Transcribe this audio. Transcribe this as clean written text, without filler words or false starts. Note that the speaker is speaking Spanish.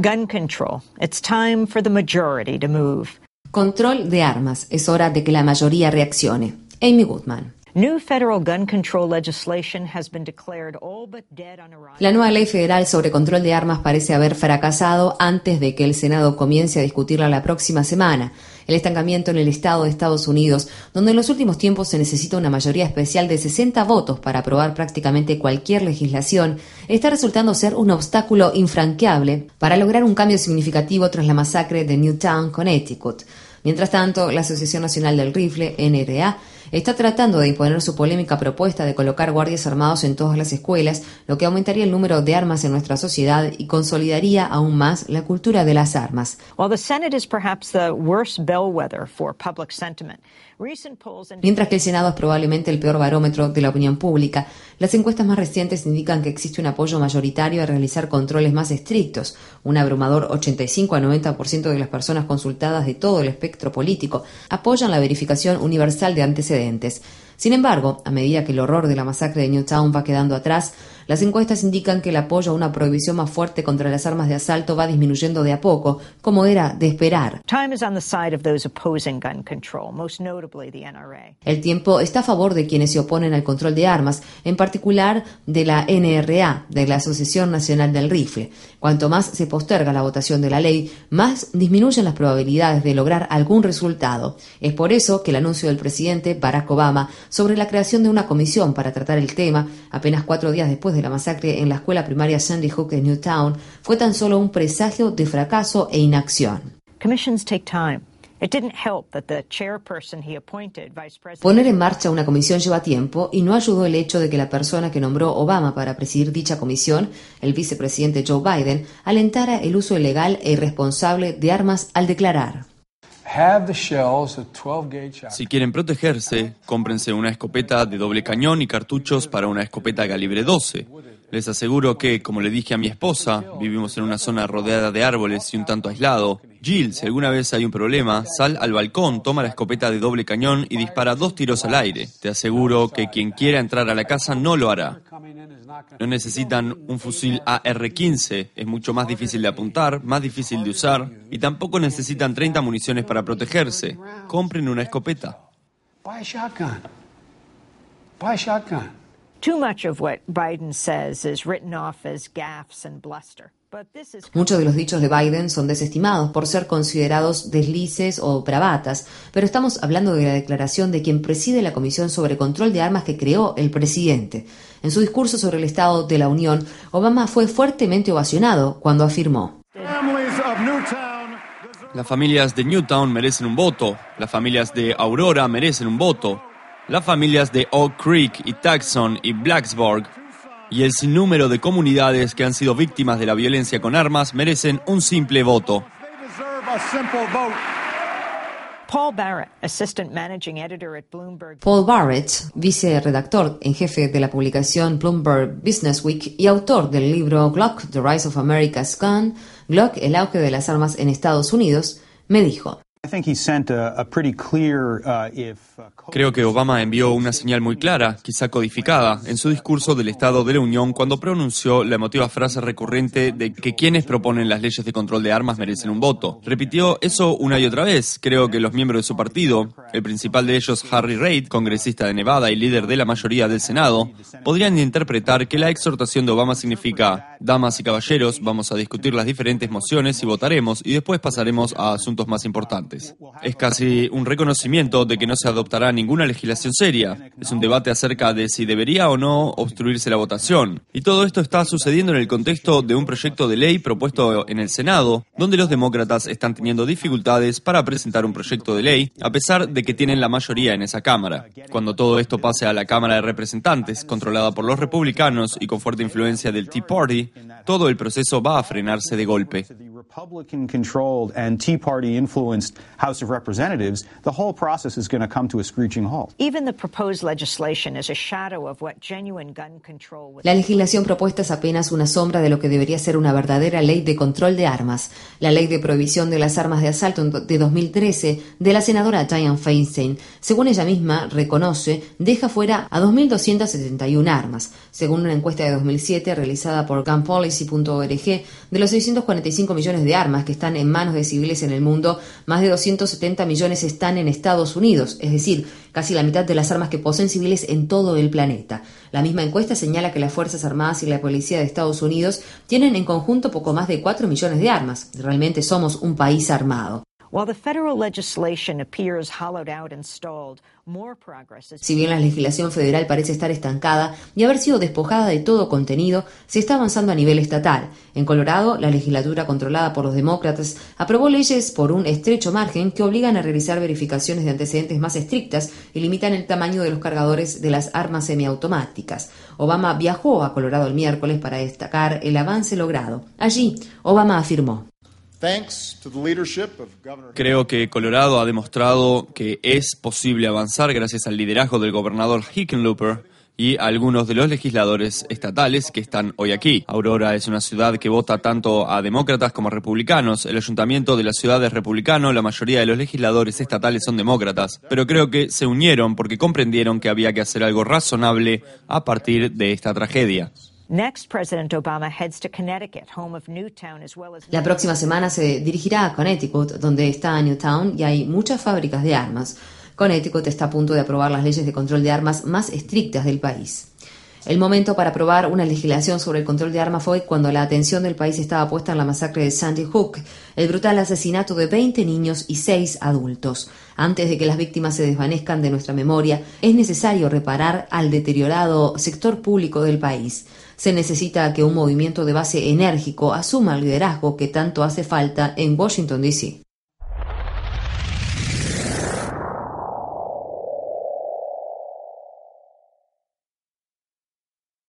Gun control. It's time for the majority to move. Control de armas. Es hora de que la mayoría reaccione. Amy Goodman. La nueva ley federal sobre control de armas parece haber fracasado antes de que el Senado comience a discutirla la próxima semana. El estancamiento en el estado de Estados Unidos, donde en los últimos tiempos se necesita una mayoría especial de 60 votos para aprobar prácticamente cualquier legislación, está resultando ser un obstáculo infranqueable para lograr un cambio significativo tras la masacre de Newtown, Connecticut. Mientras tanto, la Asociación Nacional del Rifle, NRA, está tratando de imponer su polémica propuesta de colocar guardias armados en todas las escuelas, lo que aumentaría el número de armas en nuestra sociedad y consolidaría aún más la cultura de las armas. Mientras que el Senado es probablemente el peor barómetro de la opinión pública, las encuestas más recientes indican que existe un apoyo mayoritario a realizar controles más estrictos. Un abrumador 85 a 90% de las personas consultadas de todo el espectro político apoyan la verificación universal de antecedentes. Sin embargo, a medida que el horror de la masacre de Newtown va quedando atrás, las encuestas indican que el apoyo a una prohibición más fuerte contra las armas de asalto va disminuyendo de a poco, como era de esperar. El tiempo está a favor de quienes se oponen al control de armas, en particular de la NRA, de la Asociación Nacional del Rifle. Cuanto más se posterga la votación de la ley, más disminuyen las probabilidades de lograr algún resultado. Es por eso que el anuncio del presidente Barack Obama sobre la creación de una comisión para tratar el tema, apenas 4 días después de la masacre en la escuela primaria Sandy Hook en Newtown, fue tan solo un presagio de fracaso e inacción. Poner en marcha una comisión lleva tiempo y no ayudó el hecho de que la persona que nombró Obama para presidir dicha comisión, el vicepresidente Joe Biden, alentara el uso ilegal e irresponsable de armas al declarar: si quieren protegerse, cómprense una escopeta de doble cañón y cartuchos para una escopeta calibre 12. Les aseguro que, como le dije a mi esposa, vivimos en una zona rodeada de árboles y un tanto aislado. Jill, si alguna vez hay un problema, sal al balcón, toma la escopeta de doble cañón y dispara 2 tiros al aire. Te aseguro que quien quiera entrar a la casa no lo hará. No necesitan un fusil AR-15, es mucho más difícil de apuntar, más difícil de usar, y tampoco necesitan 30 municiones para protegerse. Compren una escopeta. Muchos de los dichos de Biden son desestimados por ser considerados deslices o bravatas, pero estamos hablando de la declaración de quien preside la Comisión sobre Control de Armas que creó el presidente. En su discurso sobre el Estado de la Unión, Obama fue fuertemente ovacionado cuando afirmó: las familias de Newtown merecen un voto, las familias de Aurora merecen un voto. Las familias de Oak Creek y Tucson y Blacksburg y el sinnúmero de comunidades que han sido víctimas de la violencia con armas merecen un simple voto. Paul Barrett, assistant managing editor at Bloomberg. Paul Barrett, viceredactor en jefe de la publicación Bloomberg Business Week y autor del libro Glock, The Rise of America's Gun, Glock, el auge de las armas en Estados Unidos, me dijo: creo que Obama envió una señal muy clara, quizá codificada, en su discurso del Estado de la Unión cuando pronunció la emotiva frase recurrente de que quienes proponen las leyes de control de armas merecen un voto. Repitió eso una y otra vez. Creo que los miembros de su partido, el principal de ellos Harry Reid, congresista de Nevada y líder de la mayoría del Senado, podrían interpretar que la exhortación de Obama significa: damas y caballeros, vamos a discutir las diferentes mociones y votaremos, y después pasaremos a asuntos más importantes. Es casi un reconocimiento de que no se adoptará ninguna legislación seria. Es un debate acerca de si debería o no obstruirse la votación. Y todo esto está sucediendo en el contexto de un proyecto de ley propuesto en el Senado, donde los demócratas están teniendo dificultades para presentar un proyecto de ley, a pesar de que tienen la mayoría en esa Cámara. Cuando todo esto pase a la Cámara de Representantes, controlada por los republicanos y con fuerte influencia del Tea Party, todo el proceso va a frenarse de golpe. Republican-controlled and Tea Party-influenced House of Representatives, the whole process is going to come to a screeching halt. Even the proposed legislation is a shadow of what genuine gun control was. La legislación propuesta es apenas una sombra de lo que debería ser una verdadera ley de control de armas. La ley de prohibición de las armas de asalto de 2013 de la senadora Diane Feinstein, según ella misma reconoce, deja fuera a 2.271 armas. Según una encuesta de 2007 realizada por GunPolicy.org, de los 645 millones de armas que están en manos de civiles en el mundo, más de 270 millones están en Estados Unidos, es decir, casi la mitad de las armas que poseen civiles en todo el planeta. La misma encuesta señala que las Fuerzas Armadas y la Policía de Estados Unidos tienen en conjunto poco más de 4 millones de armas. Realmente somos un país armado. Si bien la legislación federal parece estar estancada y haber sido despojada de todo contenido, se está avanzando a nivel estatal. En Colorado, la legislatura controlada por los demócratas aprobó leyes por un estrecho margen que obligan a realizar verificaciones de antecedentes más estrictas y limitan el tamaño de los cargadores de las armas semiautomáticas. Obama viajó a Colorado el miércoles para destacar el avance logrado. Allí, Obama afirmó: "Creo que Colorado ha demostrado que es posible avanzar gracias al liderazgo del gobernador Hickenlooper y a algunos de los legisladores estatales que están hoy aquí. Aurora es una ciudad que vota tanto a demócratas como a republicanos. El ayuntamiento de la ciudad es republicano, la mayoría de los legisladores estatales son demócratas. Pero creo que se unieron porque comprendieron que había que hacer algo razonable a partir de esta tragedia." Next, President Obama heads to Connecticut, home of Newtown, as well as... La próxima semana se dirigirá a Connecticut, donde está Newtown y hay muchas fábricas de armas. Connecticut está a punto de aprobar las leyes de control de armas más estrictas del país. El momento para aprobar una legislación sobre el control de armas fue cuando la atención del país estaba puesta en la masacre de Sandy Hook, el brutal asesinato de 20 niños y 6 adultos. Antes de que las víctimas se desvanezcan de nuestra memoria, es necesario reparar al deteriorado sector público del país. Se necesita que un movimiento de base enérgico asuma el liderazgo que tanto hace falta en Washington, D.C.